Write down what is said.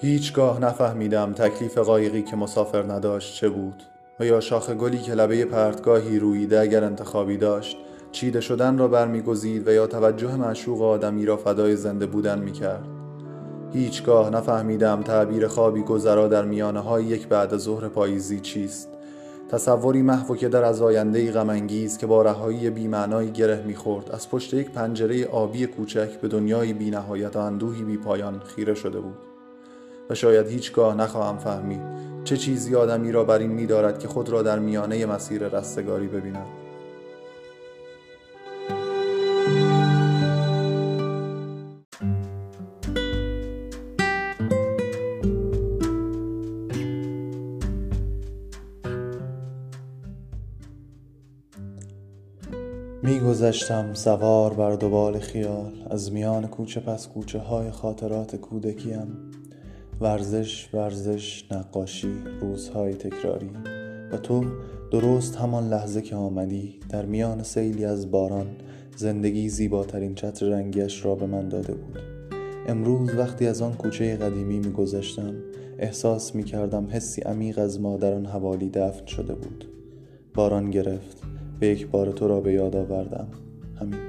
هیچگاه نفهمیدم تکلیف قایقی که مسافر نداشت چه بود و یا شاخ گلی که لبه پرتگاهی رویده اگر انتخابی داشت چیده شدن را برمیگزید و یا توجه معشوق آدمی را فدای زنده بودن میکرد. هیچگاه نفهمیدم تعبیر خوابی گذرا در میانه های یک بعد از ظهر پاییزی چیست، تصوری محو که در از آینده‌ای غم‌انگیز که با رهایی بی‌معنای گره می‌خورد از پشت یک پنجره آبی کوچک به دنیای بی‌نهایت و اندوهی بی‌پایان خیره شده بود. و شاید هیچگاه نخواهم فهمید چه چیزی آدمی را بر این می‌دارد که خود را در میانه مسیر رستگاری ببیند. می‌گذشتم سوار بر دوبال خیال از میان کوچه پس کوچه های خاطرات کودکیم، ورزش نقاشی، روزهای تکراری و تو درست همان لحظه که آمدی در میان سیلی از باران زندگی زیباترین چتر رنگیش را به من داده بود. امروز وقتی از آن کوچه قدیمی می‌گذشتم احساس می‌کردم حسی عمیق از ما در آن حوالی دفن شده بود. باران گرفت، به یک بار تو را به یاد آوردم، همین.